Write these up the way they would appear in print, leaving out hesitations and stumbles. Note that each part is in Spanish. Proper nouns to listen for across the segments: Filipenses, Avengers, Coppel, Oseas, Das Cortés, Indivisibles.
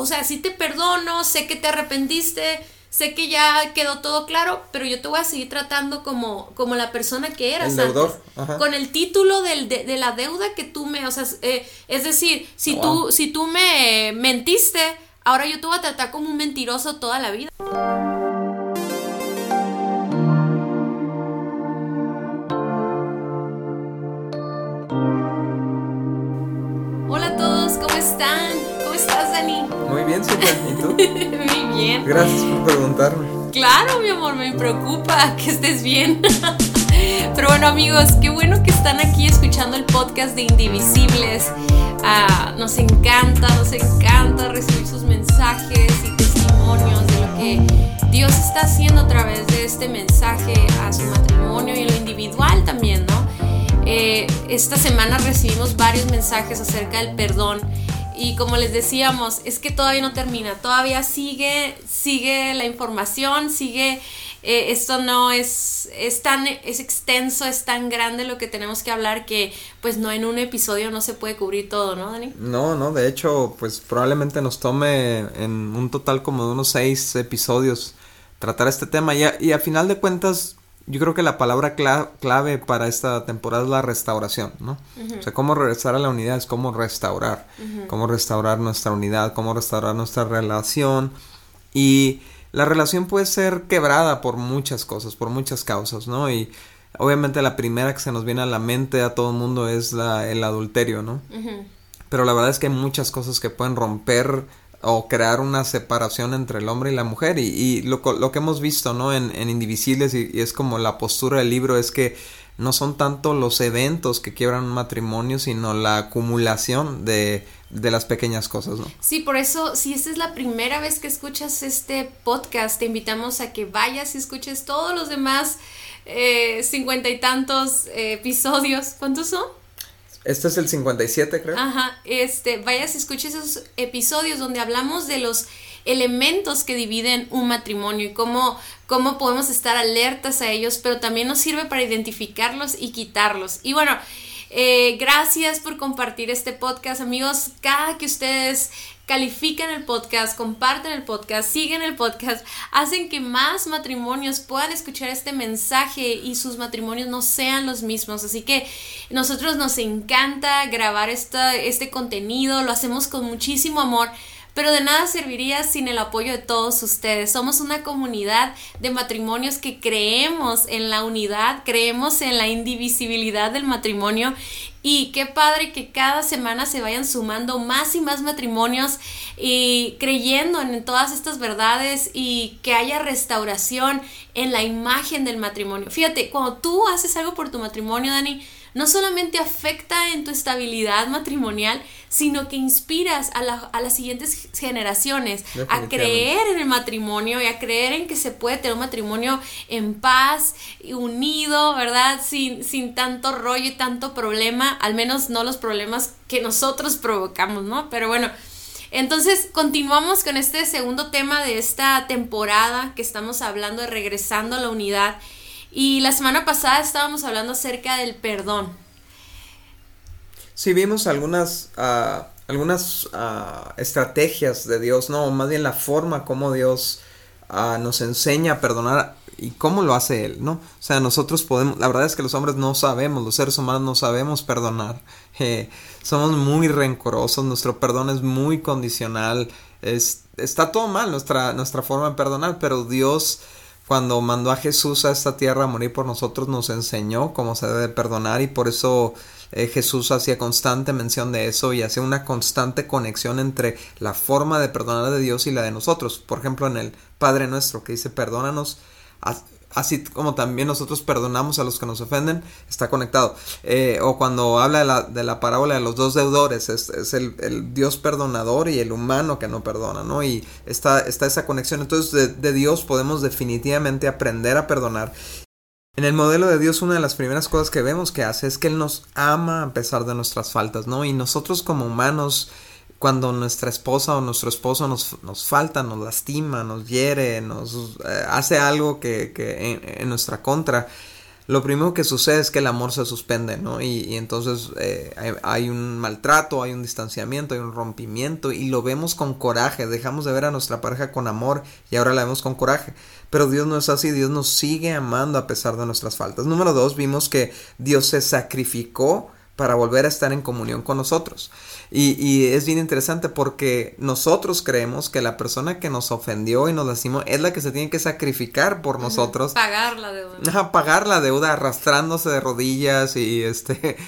o sea, sí te perdono, sé que te arrepentiste, sé que ya quedó todo claro, pero yo te voy a seguir tratando como la persona que eras el deudor. Antes, con el título de la deuda que tú me, o sea, es decir, si tú me mentiste, ahora yo te voy a tratar como un mentiroso toda la vida. Hola a todos, ¿cómo están? ¿Cómo estás, Dani? Muy bien, Sofía, ¿y tú? Muy bien. Gracias por preguntarme. Claro, mi amor, me preocupa que estés bien. Pero bueno, amigos, qué bueno que están aquí escuchando el podcast de Indivisibles. Nos encanta recibir sus mensajes y testimonios de lo que Dios está haciendo a través de este mensaje a su matrimonio y en lo individual también, ¿no? Esta semana recibimos varios mensajes acerca del perdón y como les decíamos, es que todavía no termina, todavía sigue la información, sigue... esto no es extenso, es tan grande lo que tenemos que hablar que pues no en un episodio no se puede cubrir todo, ¿no, Dani? No, de hecho pues probablemente nos tome en un total como de unos 6 episodios tratar este tema y a final de cuentas yo creo que la palabra clave para esta temporada es la restauración, ¿no? Uh-huh. O sea, cómo regresar a la unidad es cómo restaurar, uh-huh. Cómo restaurar nuestra unidad, cómo restaurar nuestra relación y... La relación puede ser quebrada por muchas cosas, por muchas causas, ¿no? Y obviamente la primera que se nos viene a la mente a todo el mundo es el adulterio, ¿no? Uh-huh. Pero la verdad es que hay muchas cosas que pueden romper o crear una separación entre el hombre y la mujer. Y lo que hemos visto, ¿no? En Indivisibles y es como la postura del libro es que no son tanto los eventos que quiebran un matrimonio, sino la acumulación de las pequeñas cosas, ¿no? Sí, por eso, si esta es la primera vez que escuchas este podcast, te invitamos a que vayas y escuches todos los demás 50 y tantos episodios. ¿Cuántos son? Este es el 57, creo. Ajá, vayas y escuches esos episodios donde hablamos de los elementos que dividen un matrimonio y cómo podemos estar alertas a ellos, pero también nos sirve para identificarlos y quitarlos. Y bueno... gracias por compartir este podcast, amigos. Cada que ustedes califican el podcast, comparten el podcast, siguen el podcast, hacen que más matrimonios puedan escuchar este mensaje y sus matrimonios no sean los mismos. Así que nosotros nos encanta grabar este contenido, lo hacemos con muchísimo amor. Pero de nada serviría sin el apoyo de todos ustedes. Somos una comunidad de matrimonios que creemos en la unidad, creemos en la indivisibilidad del matrimonio. Y qué padre que cada semana se vayan sumando más y más matrimonios y creyendo en todas estas verdades y que haya restauración en la imagen del matrimonio. Fíjate, cuando tú haces algo por tu matrimonio, Dani, no solamente afecta en tu estabilidad matrimonial, sino que inspiras a las siguientes generaciones a creer en el matrimonio y a creer en que se puede tener un matrimonio en paz, unido, ¿verdad? Sin tanto rollo y tanto problema, al menos no los problemas que nosotros provocamos, ¿no? Pero bueno, entonces continuamos con este segundo tema de esta temporada que estamos hablando de regresando a la unidad. Y la semana pasada estábamos hablando acerca del perdón. Sí, vimos algunas estrategias de Dios, no, más bien la forma como Dios nos enseña a perdonar y cómo lo hace Él, ¿no? O sea, nosotros podemos, la verdad es que los hombres no sabemos, los seres humanos no sabemos perdonar. Somos muy rencorosos, nuestro perdón es muy condicional, está todo mal nuestra forma de perdonar, pero Dios... Cuando mandó a Jesús a esta tierra a morir por nosotros, nos enseñó cómo se debe perdonar y por eso Jesús hacía constante mención de eso y hacía una constante conexión entre la forma de perdonar de Dios y la de nosotros. Por ejemplo, en el Padre Nuestro que dice, perdónanos, así como también nosotros perdonamos a los que nos ofenden, está conectado. O cuando habla de la parábola de los 2 deudores, es el Dios perdonador y el humano que no perdona, ¿no? Y está esa conexión. Entonces, de Dios podemos definitivamente aprender a perdonar. En el modelo de Dios, una de las primeras cosas que vemos que hace es que Él nos ama a pesar de nuestras faltas, ¿no? Y nosotros como humanos... Cuando nuestra esposa o nuestro esposo nos falta, nos lastima, nos hiere, nos hace algo que en nuestra contra, lo primero que sucede es que el amor se suspende, ¿no? Y entonces hay un maltrato, hay un distanciamiento, hay un rompimiento, y lo vemos con coraje. Dejamos de ver a nuestra pareja con amor y ahora la vemos con coraje. Pero Dios no es así, Dios nos sigue amando a pesar de nuestras faltas. Número 2, vimos que Dios se sacrificó para volver a estar en comunión con nosotros. Y es bien interesante porque nosotros creemos que la persona que nos ofendió y nos lastimó es la que se tiene que sacrificar por nosotros. Pagar la deuda. Pagar la deuda arrastrándose de rodillas y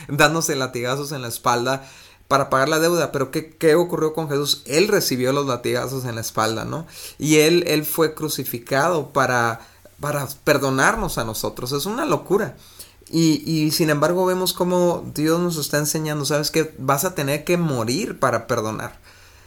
dándose latigazos en la espalda para pagar la deuda. Pero ¿qué ocurrió con Jesús? Él recibió los latigazos en la espalda, ¿no? Y él fue crucificado para perdonarnos a nosotros. Es una locura. Y sin embargo vemos cómo Dios nos está enseñando, ¿sabes qué? Vas a tener que morir para perdonar.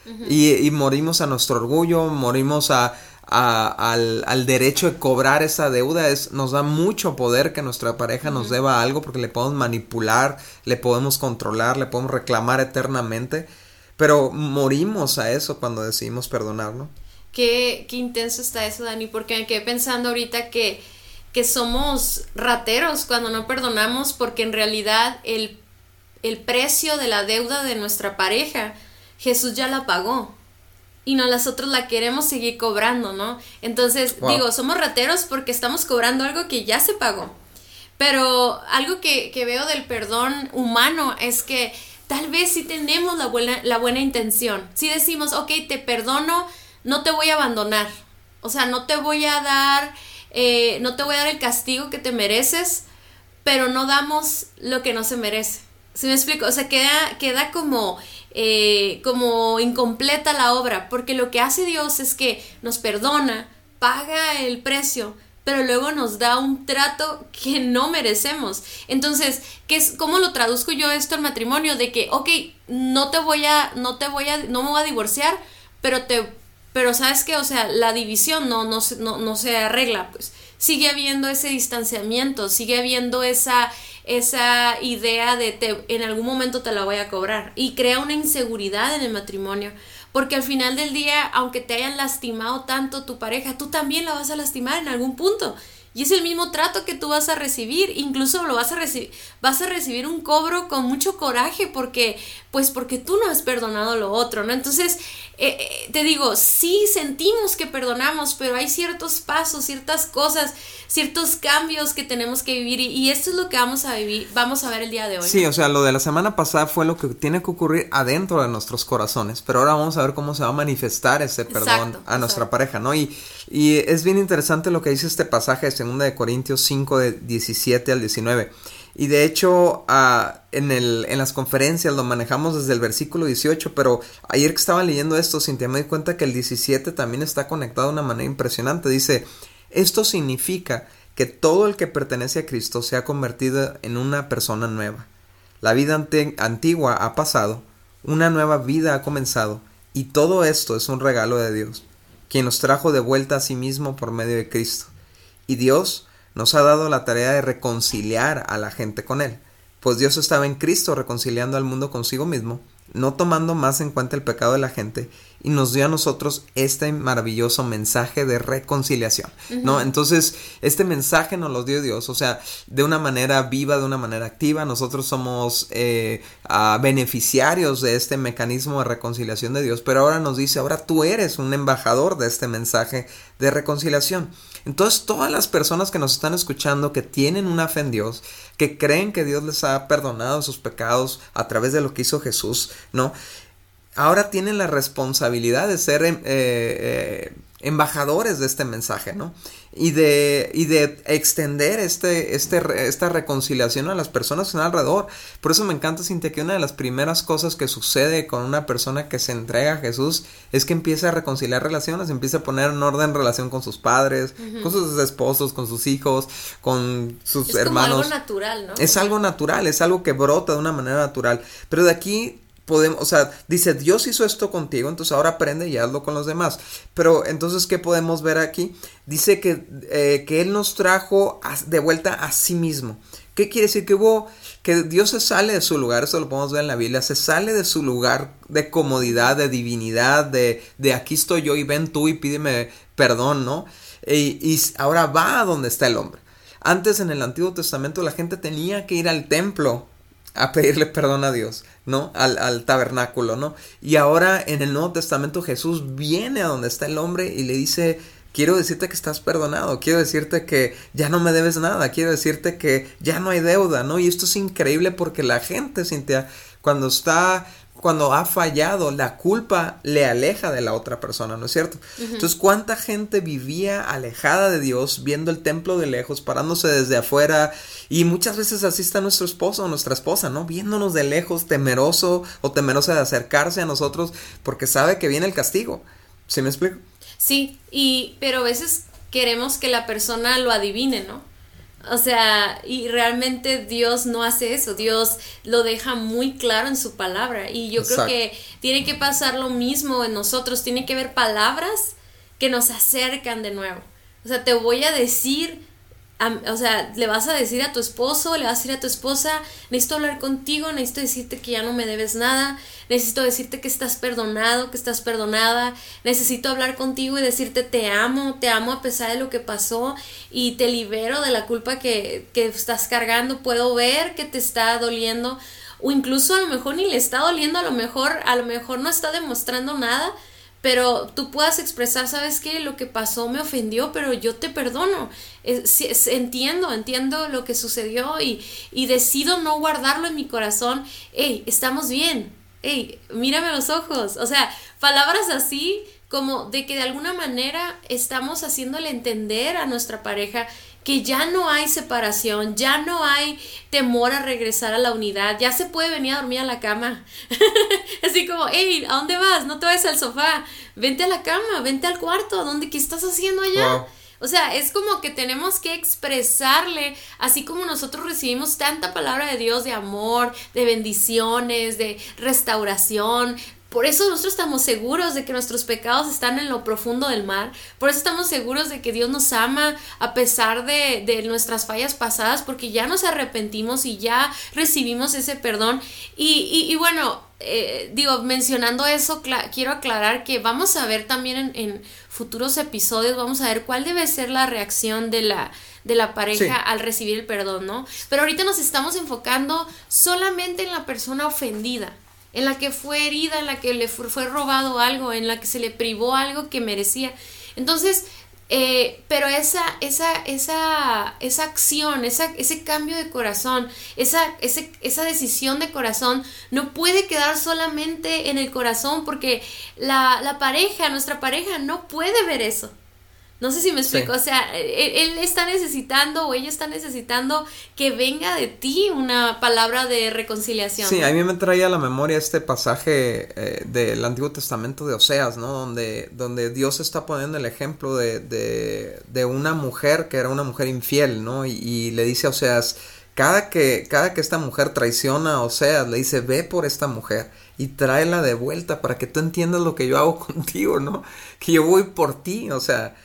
Uh-huh. Y morimos a nuestro orgullo, morimos al derecho de cobrar esa deuda. Nos da mucho poder que nuestra pareja uh-huh. nos deba algo, porque le podemos manipular, le podemos controlar, le podemos reclamar eternamente. Pero morimos a eso cuando decidimos perdonar, ¿no? Qué intenso está eso, Dani, porque me quedé pensando ahorita que somos rateros cuando no perdonamos, porque en realidad el precio de la deuda de nuestra pareja, Jesús ya la pagó, y nosotros la queremos seguir cobrando, ¿no? Entonces, wow. Digo, somos rateros porque estamos cobrando algo que ya se pagó. Pero algo que veo del perdón humano es que tal vez sí tenemos la buena intención. Sí decimos, ok, te perdono, no te voy a abandonar, o sea, no te voy a dar el castigo que te mereces, pero no damos lo que no se merece. ¿Sí me explico? O sea, queda como incompleta la obra, porque lo que hace Dios es que nos perdona, paga el precio, pero luego nos da un trato que no merecemos. Entonces, ¿cómo lo traduzco yo esto al matrimonio? De que, ok, no me voy a divorciar, pero ¿sabes qué? O sea, la división no se arregla, pues. Sigue habiendo ese distanciamiento, sigue habiendo esa idea de en algún momento te la voy a cobrar. Y crea una inseguridad en el matrimonio, porque al final del día, aunque te hayan lastimado tanto tu pareja, tú también la vas a lastimar en algún punto. Y es el mismo trato que tú vas a recibir, incluso vas a recibir un cobro con mucho coraje porque tú no has perdonado lo otro, ¿no? Entonces, te digo, sí sentimos que perdonamos, pero hay ciertos pasos, ciertas cosas, ciertos cambios que tenemos que vivir, y esto es lo que vamos a ver el día de hoy. Sí, o sea, lo de la semana pasada fue lo que tiene que ocurrir adentro de nuestros corazones, pero ahora vamos a ver cómo se va a manifestar ese perdón nuestra pareja, ¿no? Y es bien interesante lo que dice este pasaje de 2 de Corintios 5, de 17 al 19. Y de hecho, en las conferencias lo manejamos desde el versículo 18, pero ayer que estaba leyendo esto, Cintia, me di cuenta que el 17 también está conectado de una manera impresionante. Dice, esto significa que todo el que pertenece a Cristo se ha convertido en una persona nueva. La vida antigua ha pasado, una nueva vida ha comenzado, y todo esto es un regalo de Dios, quien nos trajo de vuelta a sí mismo por medio de Cristo. Y Dios nos ha dado la tarea de reconciliar a la gente con Él, pues Dios estaba en Cristo reconciliando al mundo consigo mismo, no tomando más en cuenta el pecado de la gente, y nos dio a nosotros este maravilloso mensaje de reconciliación, ¿no? Entonces, este mensaje nos lo dio Dios, o sea, de una manera viva, de una manera activa. Nosotros somos beneficiarios de este mecanismo de reconciliación de Dios, pero ahora nos dice, ahora tú eres un embajador de este mensaje de reconciliación. Entonces, todas las personas que nos están escuchando, que tienen una fe en Dios, que creen que Dios les ha perdonado sus pecados a través de lo que hizo Jesús, ¿no? Ahora tienen la responsabilidad de ser embajadores de este mensaje, ¿no? Y de extender esta reconciliación a las personas que están alrededor. Por eso me encanta, Cintia, que una de las primeras cosas que sucede con una persona que se entrega a Jesús es que empieza a reconciliar relaciones, empieza a poner en orden relación con sus padres, uh-huh. con sus esposos, con sus hijos, con sus hermanos. Es como algo natural, ¿no? Es algo natural, es algo que brota de una manera natural. Pero de aquí podemos, o sea, dice, Dios hizo esto contigo, entonces ahora aprende y hazlo con los demás. Pero entonces, ¿qué podemos ver aquí? Dice que Él nos trajo de vuelta a sí mismo. ¿Qué quiere decir? Que Dios se sale de su lugar, eso lo podemos ver en la Biblia, se sale de su lugar de comodidad, de divinidad, de aquí estoy yo y ven tú y pídeme perdón, ¿no? Y ahora va a donde está el hombre. Antes, en el Antiguo Testamento, la gente tenía que ir al templo a pedirle perdón a Dios, ¿no? Al tabernáculo, ¿no? Y ahora, en el Nuevo Testamento, Jesús viene a donde está el hombre y le dice: quiero decirte que estás perdonado, quiero decirte que ya no me debes nada, quiero decirte que ya no hay deuda, ¿no? Y esto es increíble porque la gente, Cintia, cuando ha fallado, la culpa le aleja de la otra persona, ¿no es cierto? Uh-huh. Entonces, ¿cuánta gente vivía alejada de Dios, viendo el templo de lejos, parándose desde afuera? Y muchas veces así está nuestro esposo o nuestra esposa, ¿no? Viéndonos de lejos, temeroso o temerosa de acercarse a nosotros porque sabe que viene el castigo. ¿Sí me explico? Sí, pero a veces queremos que la persona lo adivine, ¿no? O sea, y realmente Dios no hace eso. Dios lo deja muy claro en su palabra. Y yo Exacto. creo que tiene que pasar lo mismo en nosotros. Tiene que haber palabras que nos acercan de nuevo. O sea, te voy a decir... O sea, le vas a decir a tu esposo, le vas a decir a tu esposa: necesito hablar contigo, necesito decirte que ya no me debes nada, necesito decirte que estás perdonado, que estás perdonada, necesito hablar contigo y decirte te amo a pesar de lo que pasó, y te libero de la culpa que estás cargando. Puedo ver que te está doliendo, o incluso a lo mejor ni le está doliendo, a lo mejor no está demostrando nada, pero tú puedas expresar: ¿sabes qué? Lo que pasó me ofendió, pero yo te perdono. Entiendo lo que sucedió y decido no guardarlo en mi corazón. Ey, estamos bien. Ey, mírame los ojos. O sea, palabras así, como de que de alguna manera estamos haciéndole entender a nuestra pareja que ya no hay separación, ya no hay temor a regresar a la unidad, ya se puede venir a dormir a la cama. Así como: hey, ¿a dónde vas? No te vayas al sofá, vente a la cama, vente al cuarto. ¿Dónde? ¿Qué estás haciendo allá? Wow. O sea, es como que tenemos que expresarle, así como nosotros recibimos tanta palabra de Dios, de amor, de bendiciones, de restauración. Por eso nosotros estamos seguros de que nuestros pecados están en lo profundo del mar. Por eso estamos seguros de que Dios nos ama a pesar de nuestras fallas pasadas, porque ya nos arrepentimos y ya recibimos ese perdón. Y bueno, mencionando eso, quiero aclarar que vamos a ver también en futuros episodios, vamos a ver cuál debe ser la reacción de la pareja sí. al recibir el perdón, ¿no? Pero ahorita nos estamos enfocando solamente en la persona ofendida, en la que fue herida, en la que le fue robado algo, en la que se le privó algo que merecía. Entonces, pero esa acción, ese cambio de corazón, esa decisión de corazón no puede quedar solamente en el corazón, porque nuestra pareja no puede ver eso. No sé si me explico, sí. O sea, él está necesitando o ella está necesitando que venga de ti una palabra de reconciliación. Sí, ¿no? A mí me traía a la memoria este pasaje del Antiguo Testamento de Oseas, ¿no? Donde Dios está poniendo el ejemplo de una mujer que era una mujer infiel, ¿no? Y le dice a Oseas: cada que esta mujer traiciona a Oseas, le dice: ve por esta mujer y tráela de vuelta para que tú entiendas lo que yo hago contigo, ¿no? Que yo voy por ti, o sea...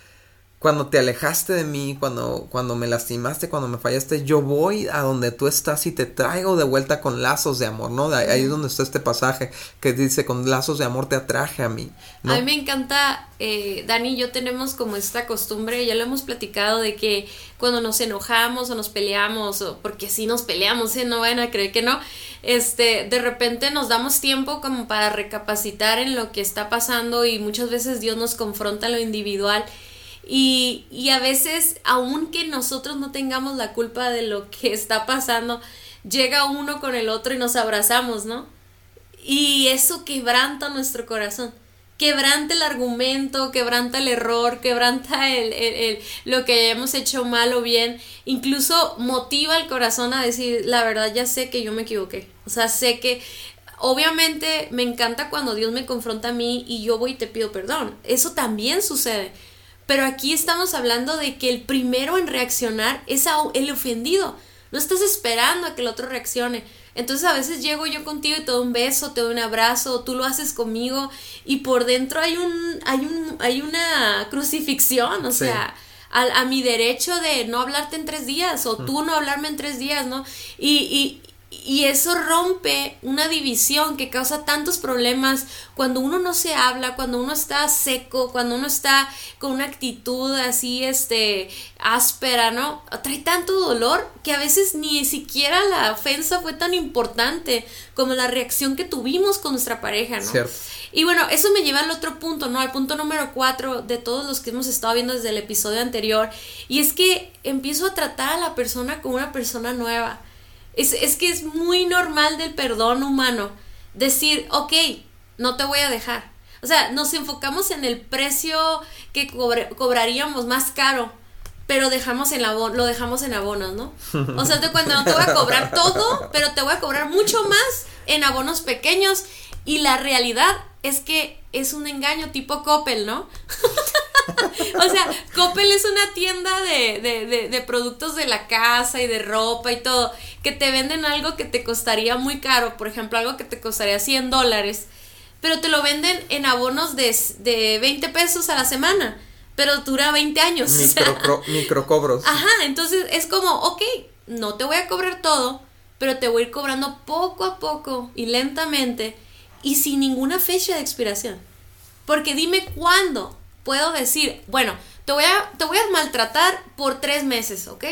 Cuando te alejaste de mí, cuando me lastimaste, cuando me fallaste, yo voy a donde tú estás y te traigo de vuelta con lazos de amor, ¿no? Ahí es donde está este pasaje que dice: con lazos de amor te atraje a mí, ¿no? A mí me encanta, Dani y yo tenemos como esta costumbre, ya lo hemos platicado, de que cuando nos enojamos o nos peleamos, o porque sí nos peleamos, no van a creer que no, de repente nos damos tiempo como para recapacitar en lo que está pasando, y muchas veces Dios nos confronta en lo individual. Y a veces, aunque nosotros no tengamos la culpa de lo que está pasando, llega uno con el otro y nos abrazamos, ¿no? Y eso quebranta nuestro corazón, quebranta el argumento, quebranta el error, quebranta lo que hayamos hecho mal o bien, incluso motiva el corazón a decir: la verdad, ya sé que yo me equivoqué. O sea, sé que... Obviamente me encanta cuando Dios me confronta a mí y yo voy y te pido perdón, eso también sucede. Pero aquí estamos hablando de que el primero en reaccionar es el ofendido. No estás esperando a que el otro reaccione. Entonces a veces llego yo contigo y te doy un beso, te doy un abrazo, tú lo haces conmigo, y por dentro hay una crucifixión, o sí. sea... A mi derecho de no hablarte en 3 días, o tú no hablarme en 3 días, ¿no? Y Y eso rompe una división que causa tantos problemas cuando uno no se habla, cuando uno está seco, cuando uno está con una actitud así áspera, ¿no? Trae tanto dolor que a veces ni siquiera la ofensa fue tan importante como la reacción que tuvimos con nuestra pareja, ¿no? Cierto. Y bueno, eso me lleva al otro punto, ¿no? Al punto número 4 de todos los que hemos estado viendo desde el episodio anterior. Y es que empiezo a tratar a la persona como una persona nueva. Es que es muy normal del perdón humano decir, ok, no te voy a dejar. O sea, nos enfocamos en el precio que cobraríamos más caro, pero lo dejamos en abonos, ¿no? O sea, de cuando no te voy a cobrar todo, pero te voy a cobrar mucho más en abonos pequeños. Y la realidad es que es un engaño tipo Coppel, ¿no? O sea, Coppel es una tienda de productos de la casa y de ropa y todo, que te venden algo que te costaría muy caro, por ejemplo, algo que te costaría $100, pero te lo venden en abonos de $20 a la semana, pero dura 20 años. Microcobros. Ajá, entonces es como, ok, no te voy a cobrar todo, pero te voy a ir cobrando poco a poco y lentamente y sin ninguna fecha de expiración. Porque dime cuándo puedo decir, bueno, te voy a maltratar por 3 meses, ¿ok?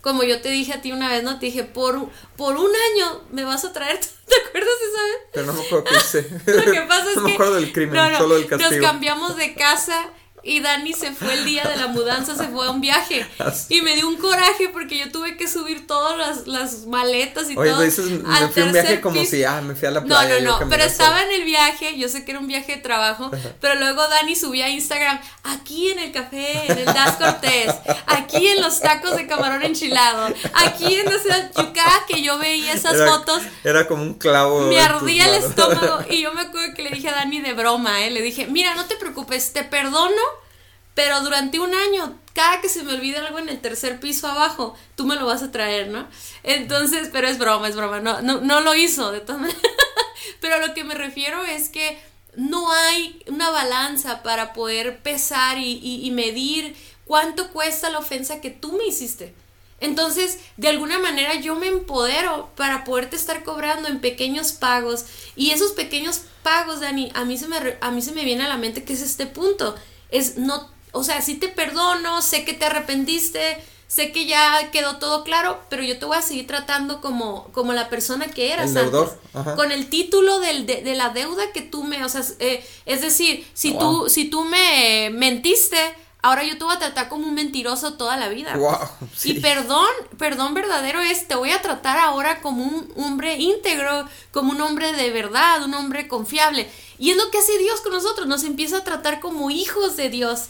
Como yo te dije a ti una vez, ¿no? Te dije, por 1 año me vas a traer, ¿te acuerdas esa vez? Pero no me acuerdo qué hice. Lo que pasa es que... No me acuerdo del crimen, solo del castigo. Nos cambiamos de casa y Dani se fue el día de la mudanza, se fue a un viaje. Y me dio un coraje porque yo tuve que subir todas las maletas y todo. Oye, dices, me fui a un viaje como si, me fui a la playa. No, pero estaba en el viaje, yo sé que era un viaje de trabajo, pero luego Dani subía a Instagram, aquí en el café, en el Das Cortés, aquí en los tacos de camarón enchilado, aquí en esa yuca, que yo veía esas fotos. Era como un clavo. Me ardía el estómago y yo me acuerdo que le dije a Dani de broma, le dije, mira, no te preocupes, te perdono, pero durante 1 año, cada que se me olvide algo en el tercer piso abajo, tú me lo vas a traer, ¿no? Entonces, pero es broma, no lo hizo, de todas maneras. Pero lo que me refiero es que no hay una balanza para poder pesar y medir cuánto cuesta la ofensa que tú me hiciste. Entonces, de alguna manera yo me empodero para poderte estar cobrando en pequeños pagos. Y esos pequeños pagos, Dani, a mí se me viene a la mente que es este punto. Es no... O sea, sí te perdono, sé que te arrepentiste, sé que ya quedó todo claro, pero yo te voy a seguir tratando como la persona que eras el deudor, antes, con el título de la deuda que tú me... O sea, es decir, si tú me mentiste, ahora yo te voy a tratar como un mentiroso toda la vida. Wow, pues. Sí. Y perdón verdadero es, te voy a tratar ahora como un hombre íntegro, como un hombre de verdad, un hombre confiable. Y es lo que hace Dios con nosotros, nos empieza a tratar como hijos de Dios.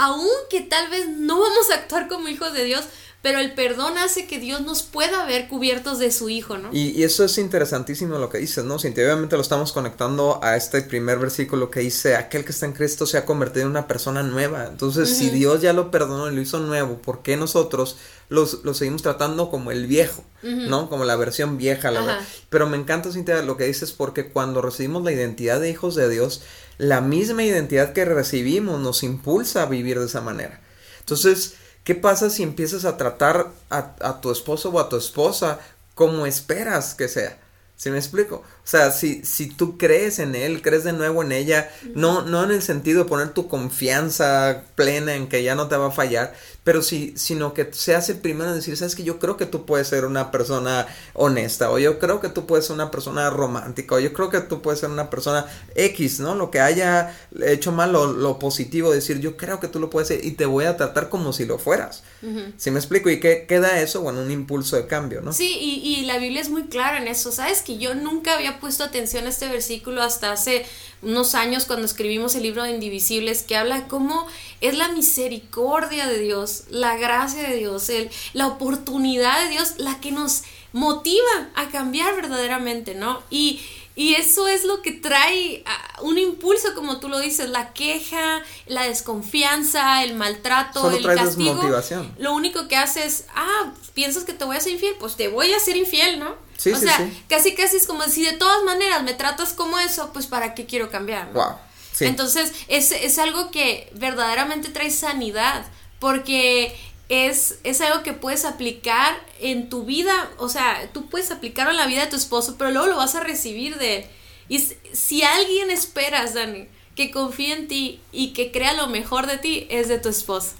Aunque tal vez no vamos a actuar como hijos de Dios, pero el perdón hace que Dios nos pueda ver cubiertos de su Hijo, ¿no? Y eso es interesantísimo lo que dices, ¿no? Cintia, obviamente lo estamos conectando a este primer versículo que dice, aquel que está en Cristo se ha convertido en una persona nueva. Entonces, si Dios ya lo perdonó y lo hizo nuevo, ¿por qué nosotros lo seguimos tratando como el viejo, ¿no? Como la versión vieja, la verdad. Pero me encanta, Cintia, lo que dices, porque cuando recibimos la identidad de hijos de Dios, la misma identidad que recibimos nos impulsa a vivir de esa manera. Entonces, ¿qué pasa si empiezas a tratar a tu esposo o a tu esposa como esperas que sea? ¿Sí me explico? O sea, si tú crees en él, crees de nuevo en ella, no en el sentido de poner tu confianza plena en que ya no te va a fallar, pero sino que seas el primero en decir, sabes que yo creo que tú puedes ser una persona honesta, o yo creo que tú puedes ser una persona romántica, o yo creo que tú puedes ser una persona X, ¿no? Lo que haya hecho mal, lo positivo, decir, yo creo que tú lo puedes ser y te voy a tratar como si lo fueras. ¿Sí me explico? ¿Y qué queda eso? Bueno, un impulso de cambio, ¿no? Sí, y la Biblia es muy clara en eso, ¿sabes? Que yo nunca había puesto atención a este versículo hasta hace unos años cuando escribimos el libro de Indivisibles, que habla de cómo es la misericordia de Dios, la gracia de Dios, la oportunidad de Dios, la que nos motiva a cambiar verdaderamente, ¿no? Y eso es lo que trae un impulso, como tú lo dices, la queja, la desconfianza, el maltrato, solo el castigo. Desmotivación. Lo único que hace es, ¿piensas que te voy a ser infiel? Pues te voy a ser infiel, ¿no? Sí, o sea, casi es como si de todas maneras me tratas como eso, pues ¿para qué quiero cambiar? ¿No? Wow, sí. Entonces, es algo que verdaderamente trae sanidad, porque es algo que puedes aplicar en tu vida, o sea, tú puedes aplicarlo en la vida de tu esposo, pero luego lo vas a recibir de él. Y si alguien esperas, Dani, que confíe en ti y que crea lo mejor de ti, es de tu esposo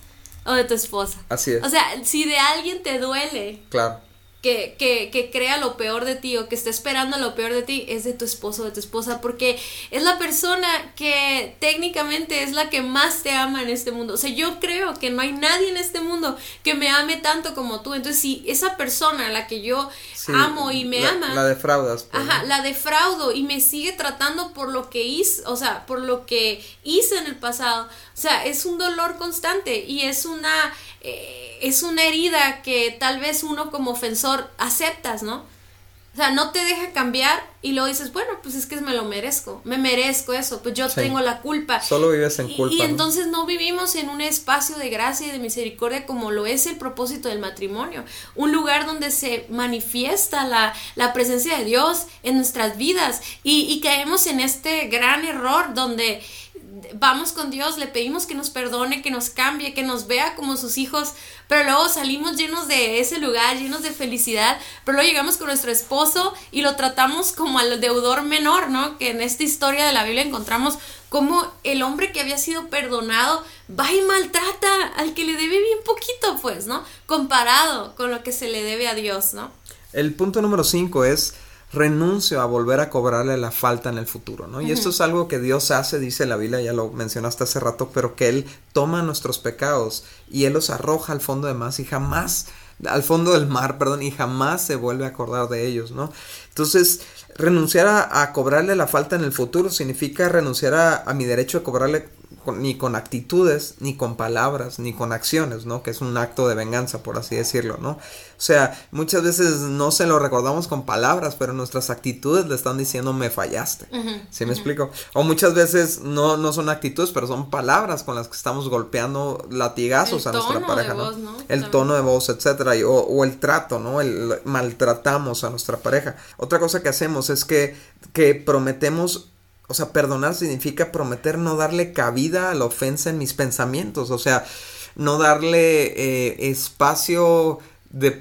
o de tu esposa. Así es. O sea, si de alguien te duele, claro, que crea lo peor de ti o que esté esperando lo peor de ti, es de tu esposo o de tu esposa, porque es la persona que técnicamente es la que más te ama en este mundo. O sea, yo creo que no hay nadie en este mundo que me ame tanto como tú. Entonces, si esa persona a la que yo amo y me ama, la defraudas, pues, ajá, ¿no? La defraudo y me sigue tratando por lo que hice, o sea, por lo que hice en el pasado. O sea, es un dolor constante y es una herida que tal vez uno como ofensor aceptas, ¿no? O sea, no te deja cambiar y luego dices, bueno, pues es que me lo merezco, me merezco eso, pues yo tengo la culpa. Solo vives en culpa. Y entonces no vivimos en un espacio de gracia y de misericordia como lo es el propósito del matrimonio, un lugar donde se manifiesta la presencia de Dios en nuestras vidas y caemos en este gran error donde vamos con Dios, le pedimos que nos perdone, que nos cambie, que nos vea como sus hijos, pero luego salimos llenos de ese lugar, llenos de felicidad, pero luego llegamos con nuestro esposo y lo tratamos como al deudor menor, ¿no? Que en esta historia de la Biblia encontramos como el hombre que había sido perdonado va y maltrata al que le debe bien poquito, pues, ¿no? Comparado con lo que se le debe a Dios, ¿no? El punto número 5 es: renuncio a volver a cobrarle la falta en el futuro, ¿no? Y esto es algo que Dios hace, dice la Biblia, ya lo mencionaste hace rato, pero que Él toma nuestros pecados y Él los arroja al fondo al fondo del mar, perdón, y jamás se vuelve a acordar de ellos, ¿no? Entonces, renunciar a cobrarle la falta en el futuro significa renunciar a mi derecho de cobrarle ni con actitudes, ni con palabras, ni con acciones, ¿no? Que es un acto de venganza, por así decirlo, ¿no? O sea, muchas veces no se lo recordamos con palabras, pero nuestras actitudes le están diciendo, me fallaste. ¿Sí me explico? O muchas veces no son actitudes, pero son palabras con las que estamos golpeando latigazos a nuestra pareja, ¿no? Voz, ¿no? El tono de voz, etcétera, o el trato, ¿no? El maltratamos a nuestra pareja. Otra cosa que hacemos es que prometemos. O sea, perdonar significa prometer no darle cabida a la ofensa en mis pensamientos. O sea, no darle espacio de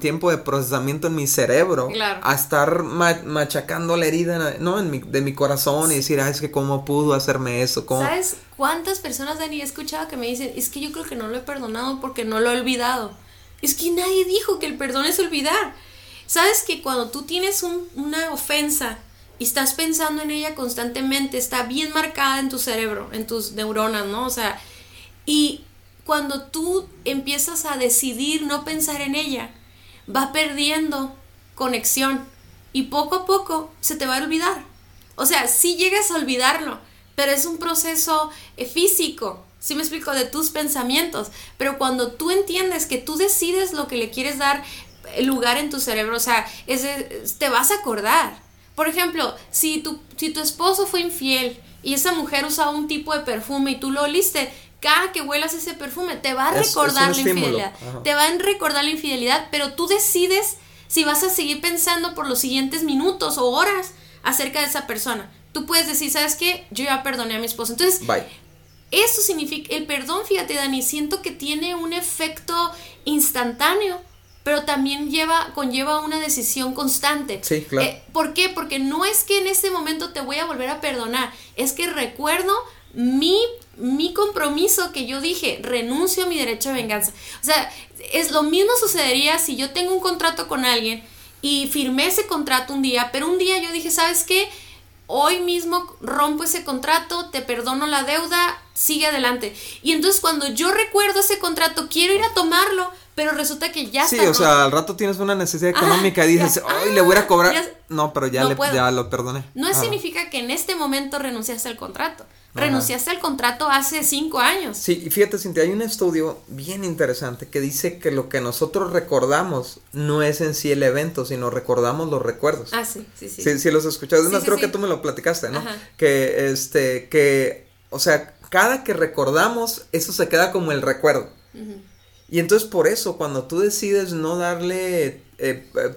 tiempo de procesamiento en mi cerebro, claro, a estar machacando la herida, ¿no? De mi corazón y decir, es que cómo pudo hacerme eso. ¿Cómo? ¿Sabes cuántas personas, Dani, he escuchado que me dicen, es que yo creo que no lo he perdonado porque no lo he olvidado? Es que nadie dijo que el perdón es olvidar. ¿Sabes que cuando tú tienes una ofensa y estás pensando en ella constantemente, está bien marcada en tu cerebro, en tus neuronas, ¿no? O sea, y cuando tú empiezas a decidir no pensar en ella, va perdiendo conexión y poco a poco se te va a olvidar. O sea, sí llegas a olvidarlo, pero es un proceso físico, ¿sí me explico?, de tus pensamientos. Pero cuando tú entiendes que tú decides lo que le quieres dar lugar en tu cerebro, o sea, te vas a acordar. Por ejemplo, si tu esposo fue infiel y esa mujer usaba un tipo de perfume y tú lo oliste, cada que huelas ese perfume te va a recordar la infidelidad. Ajá. Te va a recordar la infidelidad, pero tú decides si vas a seguir pensando por los siguientes minutos o horas acerca de esa persona. Tú puedes decir, ¿sabes qué? Yo ya perdoné a mi esposo. Entonces, bye. Eso significa, el perdón, fíjate, Dani, siento que tiene un efecto instantáneo, pero también conlleva una decisión constante. Sí, claro. ¿Por qué? Porque no es que en este momento te voy a volver a perdonar, es que recuerdo mi compromiso que yo dije, renuncio a mi derecho de venganza. O sea, es lo mismo sucedería si yo tengo un contrato con alguien y firmé ese contrato un día, pero un día yo dije, ¿sabes qué? Hoy mismo rompo ese contrato, te perdono la deuda, sigue adelante. Y entonces cuando yo recuerdo ese contrato, quiero ir a tomarlo, pero resulta que ya está. Sí, o sea, al rato tienes una necesidad económica y dices, ay, le voy a cobrar. No, pero ya lo perdoné. No significa que en este momento renunciaste al contrato. Renunciaste al contrato hace 5 años. Sí, y fíjate, Cintia, hay un estudio bien interesante que dice que lo que nosotros recordamos no es en sí el evento, sino recordamos los recuerdos. Ah, sí, sí, sí. Sí, sí los escuchas. Sí, creo que tú me lo platicaste, ¿no? Ajá. Que, o sea, cada que recordamos, eso se queda como el recuerdo. Uh-huh. Y entonces por eso, cuando tú decides no darle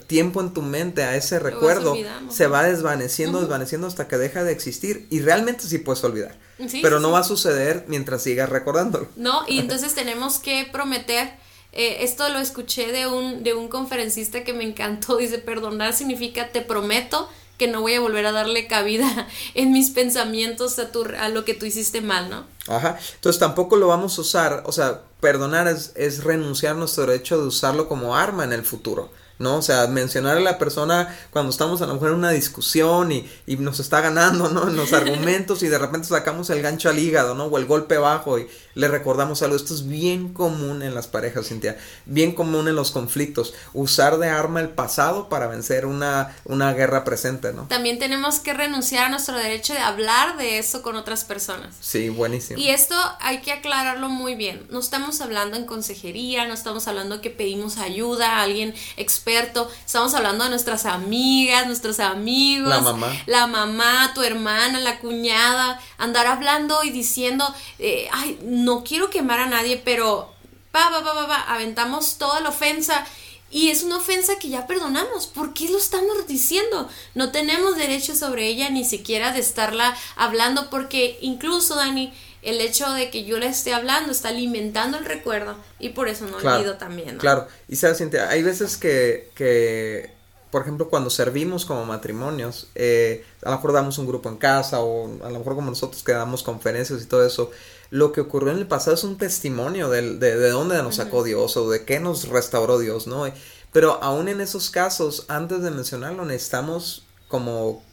tiempo en tu mente a ese recuerdo, se va desvaneciendo, desvaneciendo hasta que deja de existir. Y realmente sí puedes olvidar. Sí, pero no va a suceder mientras sigas recordándolo. No, y entonces tenemos que prometer Esto lo escuché de un conferencista que me encantó. Dice, perdonar significa te prometo que no voy a volver a darle cabida en mis pensamientos a lo que tú hiciste mal, ¿no? Ajá, entonces tampoco lo vamos a usar, o sea, perdonar es renunciar a nuestro derecho de usarlo como arma en el futuro, ¿no? O sea, mencionar a la persona cuando estamos a lo mejor en una discusión y nos está ganando, ¿no? En los argumentos y de repente sacamos el gancho al hígado, ¿no? O el golpe bajo y le recordamos algo. Esto es bien común en las parejas, Cintia. Bien común en los conflictos. Usar de arma el pasado para vencer una guerra presente, ¿no? También tenemos que renunciar a nuestro derecho de hablar de eso con otras personas. Sí, buenísimo. Y esto hay que aclararlo muy bien. No estamos hablando en consejería, no estamos hablando que pedimos ayuda a alguien experto. Estamos hablando de nuestras amigas, nuestros amigos, la mamá, tu hermana, la cuñada. Andar hablando y diciendo, ay, no quiero quemar a nadie, pero aventamos toda la ofensa. Y es una ofensa que ya perdonamos. ¿Por qué lo estamos diciendo? No tenemos derecho sobre ella, ni siquiera de estarla hablando, porque incluso, Dani, el hecho de que yo le esté hablando está alimentando el recuerdo y por eso no olvido también, ¿no? Claro, y sabes, Cintia, hay veces que por ejemplo, cuando servimos como matrimonios, a lo mejor damos un grupo en casa o a lo mejor como nosotros que damos conferencias y todo eso, lo que ocurrió en el pasado es un testimonio de dónde nos sacó Dios o de qué nos restauró Dios, ¿no? Pero aún en esos casos, antes de mencionarlo, necesitamos como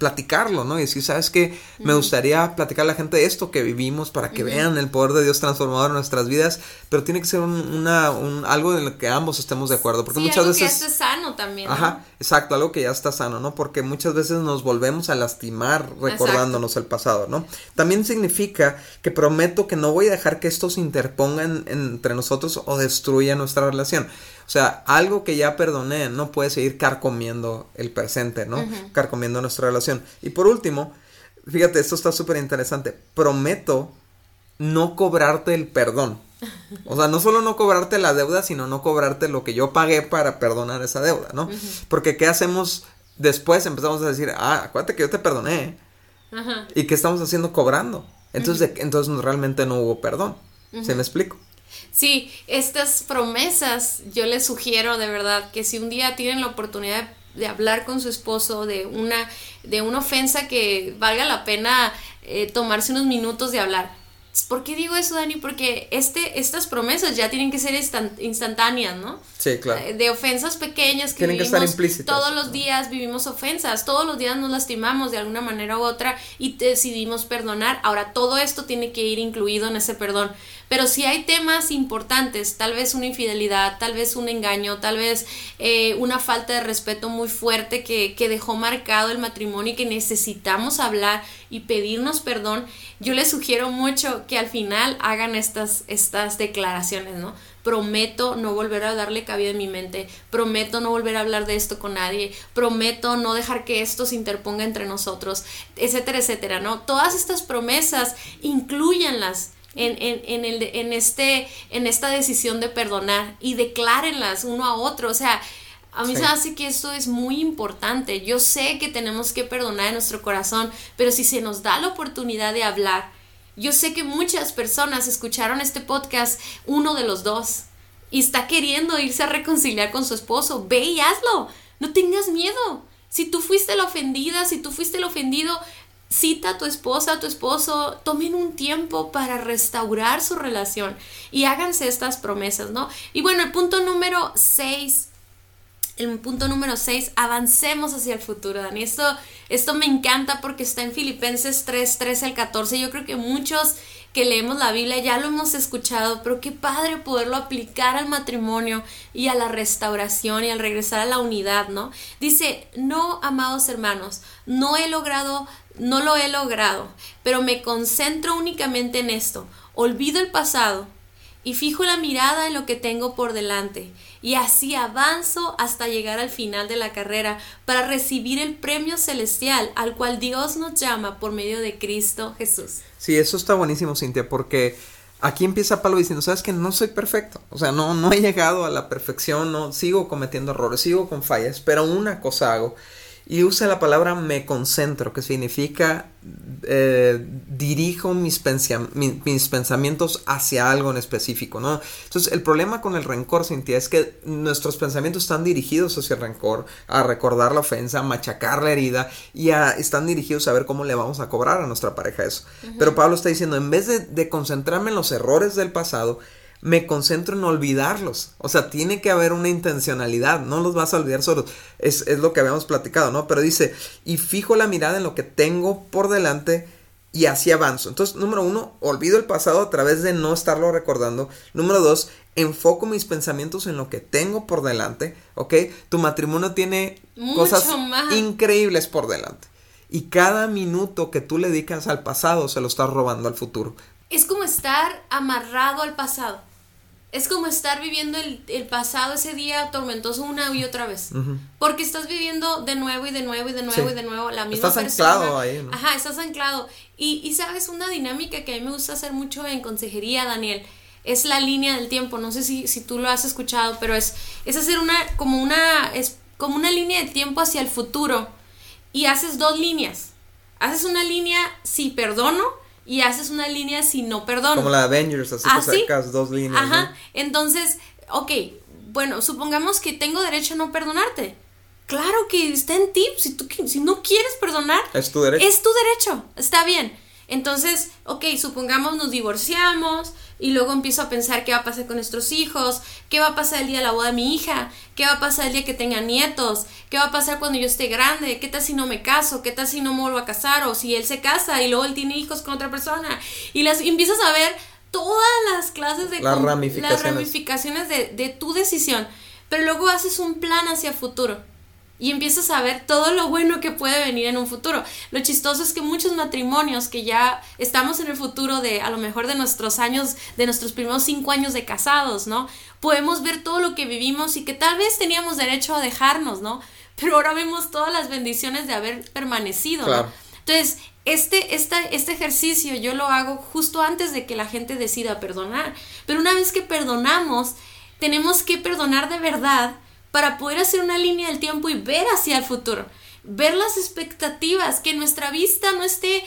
platicarlo, ¿no? Y decir, ¿sabes qué? Me gustaría platicar a la gente de esto que vivimos para que vean el poder de Dios transformador en nuestras vidas, pero tiene que ser algo en lo que ambos estemos de acuerdo, porque sí, muchas veces... algo que ya está sano también, ¿no? Ajá, exacto, algo que ya está sano, ¿no? Porque muchas veces nos volvemos a lastimar recordándonos el pasado, ¿no? También significa que prometo que no voy a dejar que esto se interponga entre nosotros o destruya nuestra relación. O sea, algo que ya perdoné no puede seguir carcomiendo el presente, ¿no? Carcomiendo nuestra relación. Y por último, fíjate, esto está súper interesante. Prometo no cobrarte el perdón. O sea, no solo no cobrarte la deuda, sino no cobrarte lo que yo pagué para perdonar esa deuda, ¿no? Porque ¿qué hacemos después? Empezamos a decir, acuérdate que yo te perdoné. ¿Y qué estamos haciendo? Cobrando. Entonces, entonces realmente no hubo perdón. ¿Sí me explico? Sí, estas promesas yo les sugiero de verdad que si un día tienen la oportunidad de hablar con su esposo de una ofensa que valga la pena tomarse unos minutos de hablar. ¿Por qué digo eso, Dani? Porque estas promesas ya tienen que ser instantáneas, ¿no? Sí, claro. De ofensas pequeñas que tienen vivimos que estar implícitas. Todos los días vivimos ofensas, todos los días nos lastimamos de alguna manera u otra y decidimos perdonar. Ahora, todo esto tiene que ir incluido en ese perdón. Pero si hay temas importantes, tal vez una infidelidad, tal vez un engaño, tal vez una falta de respeto muy fuerte que dejó marcado el matrimonio y que necesitamos hablar y pedirnos perdón, yo les sugiero mucho que al final hagan estas declaraciones, ¿no? Prometo no volver a darle cabida en mi mente, prometo no volver a hablar de esto con nadie, prometo no dejar que esto se interponga entre nosotros, etcétera, etcétera, ¿no? Todas estas promesas, inclúyanlas en esta decisión de perdonar y declárenlas uno a otro. O sea, a mí se hace que esto es muy importante. Yo sé que tenemos que perdonar en nuestro corazón, pero si se nos da la oportunidad de hablar, yo sé que muchas personas escucharon este podcast, uno de los dos, y está queriendo irse a reconciliar con su esposo. Ve y hazlo, no tengas miedo. Si tú fuiste la ofendida, si tú fuiste el ofendido, cita a tu esposa, a tu esposo, tomen un tiempo para restaurar su relación y háganse estas promesas, ¿no? Y bueno, el punto número 6, avancemos hacia el futuro, Dani. Esto me encanta porque está en Filipenses 3:13-14. Yo creo que muchos que leemos la Biblia ya lo hemos escuchado, pero qué padre poderlo aplicar al matrimonio y a la restauración y al regresar a la unidad, ¿no? Dice, no, amados hermanos, no lo he logrado, pero me concentro únicamente en esto. Olvido el pasado y fijo la mirada en lo que tengo por delante, y así avanzo hasta llegar al final de la carrera para recibir el premio celestial al cual Dios nos llama por medio de Cristo Jesús. Sí, eso está buenísimo, Cintia, porque aquí empieza Pablo diciendo, ¿sabes qué? No soy perfecto, o sea, no he llegado a la perfección, no sigo cometiendo errores, sigo con fallas, pero una cosa hago, y usa la palabra me concentro, que significa dirijo mis pensamientos hacia algo en específico, ¿no? Entonces el problema con el rencor, Cintia, es que nuestros pensamientos están dirigidos hacia el rencor, a recordar la ofensa, a machacar la herida, y están dirigidos a ver cómo le vamos a cobrar a nuestra pareja eso. Uh-huh. Pero Pablo está diciendo, en vez de concentrarme en los errores del pasado, me concentro en olvidarlos. O sea, tiene que haber una intencionalidad. No los vas a olvidar solos. Es lo que habíamos platicado, ¿no? Pero dice, y fijo la mirada en lo que tengo por delante y así avanzo. Entonces, número uno, olvido el pasado a través de no estarlo recordando. Número dos, enfoco mis pensamientos en lo que tengo por delante, ¿ok? Tu matrimonio tiene mucho cosas más increíbles por delante. Y cada minuto que tú le dedicas al pasado, se lo estás robando al futuro. Es como estar amarrado al pasado. Es como estar viviendo el pasado, ese día tormentoso, una y otra vez. Uh-huh. Porque estás viviendo de nuevo y de nuevo y de nuevo, sí, y de nuevo la misma persona. Estás anclado ahí, ¿no? Ajá, estás anclado. Y sabes, una dinámica que a mí me gusta hacer mucho en consejería, Daniel, es la línea del tiempo. No sé si tú lo has escuchado, pero es hacer como una línea de tiempo hacia el futuro. Y haces dos líneas. Haces una línea si perdono, y haces una línea si no perdono. Como la de Avengers, así que sacas dos líneas. Ajá, ¿no? Entonces, ok, bueno, supongamos que tengo derecho a no perdonarte. Claro que está en ti, si no quieres perdonar, es tu derecho, está bien. Entonces, ok, supongamos nos divorciamos, y luego empiezo a pensar qué va a pasar con nuestros hijos, qué va a pasar el día de la boda de mi hija, qué va a pasar el día que tenga nietos, qué va a pasar cuando yo esté grande, qué tal si no me caso, qué tal si no me vuelvo a casar, o si él se casa y luego él tiene hijos con otra persona, y empiezas a ver todas las clases de las ramificaciones de tu decisión. Pero luego haces un plan hacia el futuro y empiezas a ver todo lo bueno que puede venir en un futuro. Lo chistoso es que muchos matrimonios que ya estamos en el futuro de, a lo mejor, de nuestros años, de nuestros primeros 5 años de casados, ¿no? Podemos ver todo lo que vivimos y que tal vez teníamos derecho a dejarnos, ¿no? Pero ahora vemos todas las bendiciones de haber permanecido, claro, ¿no? Entonces, este ejercicio yo lo hago justo antes de que la gente decida perdonar. Pero una vez que perdonamos, tenemos que perdonar de verdad para poder hacer una línea del tiempo y ver hacia el futuro, ver las expectativas, que nuestra vista no esté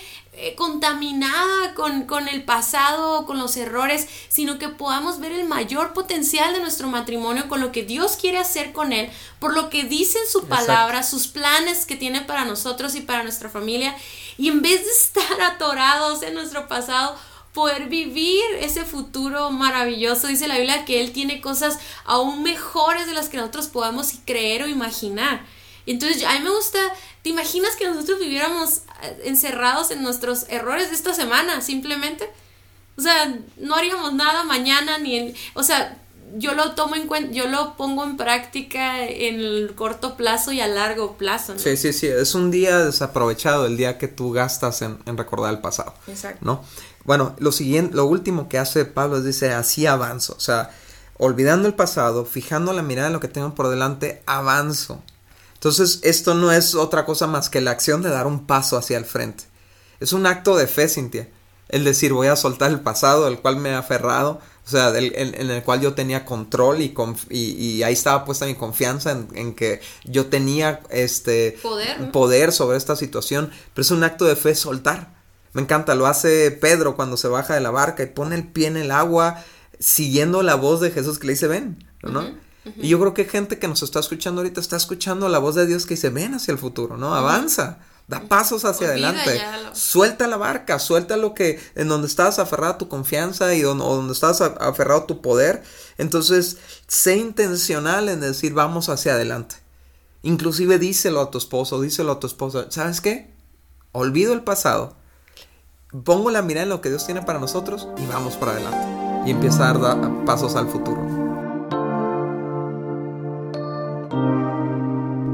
contaminada con el pasado, con los errores, sino que podamos ver el mayor potencial de nuestro matrimonio, con lo que Dios quiere hacer con él, por lo que dice en su palabra, exacto, sus planes que tiene para nosotros y para nuestra familia, y en vez de estar atorados en nuestro pasado, poder vivir ese futuro maravilloso. Dice la Biblia que Él tiene cosas aún mejores de las que nosotros podamos creer o imaginar. Entonces, a mí me gusta, ¿te imaginas que nosotros viviéramos encerrados en nuestros errores de esta semana, simplemente? O sea, no haríamos nada mañana, o sea, yo lo tomo en cuenta, yo lo pongo en práctica en el corto plazo y a largo plazo, ¿no? Sí, es un día desaprovechado el día que tú gastas en recordar el pasado. Exacto, ¿no? Bueno, lo último que hace Pablo es, dice, así avanzo. O sea, olvidando el pasado, fijando la mirada en lo que tengo por delante, avanzo. Entonces, esto no es otra cosa más que la acción de dar un paso hacia el frente. Es un acto de fe, Cintia. El decir, voy a soltar el pasado, el cual me he aferrado, o sea, en el cual yo tenía control y ahí estaba puesta mi confianza en que yo tenía poder sobre esta situación. Pero es un acto de fe soltar. Me encanta, lo hace Pedro cuando se baja de la barca y pone el pie en el agua siguiendo la voz de Jesús que le dice ven, ¿no? Uh-huh, uh-huh. Y yo creo que gente que nos está escuchando ahorita está escuchando la voz de Dios que dice ven hacia el futuro, ¿no? Avanza, da pasos hacia adelante, suelta la barca, suelta lo que en donde estabas aferrado a tu confianza y donde estabas aferrado a tu poder. Entonces, sé intencional en decir vamos hacia adelante. Inclusive díselo a tu esposo, díselo a tu esposa. ¿Sabes qué? Olvido el pasado. Pongo la mirada en lo que Dios tiene para nosotros y vamos para adelante. Y empieza a dar pasos al futuro.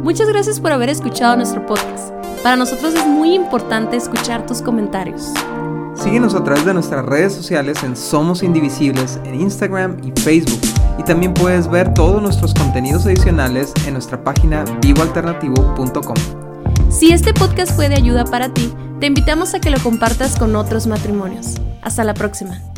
Muchas gracias por haber escuchado nuestro podcast. Para nosotros es muy importante escuchar tus comentarios. Síguenos a través de nuestras redes sociales en Somos Indivisibles, en Instagram y Facebook. Y también puedes ver todos nuestros contenidos adicionales en nuestra página vivoalternativo.com. Si este podcast fue de ayuda para ti, te invitamos a que lo compartas con otros matrimonios. Hasta la próxima.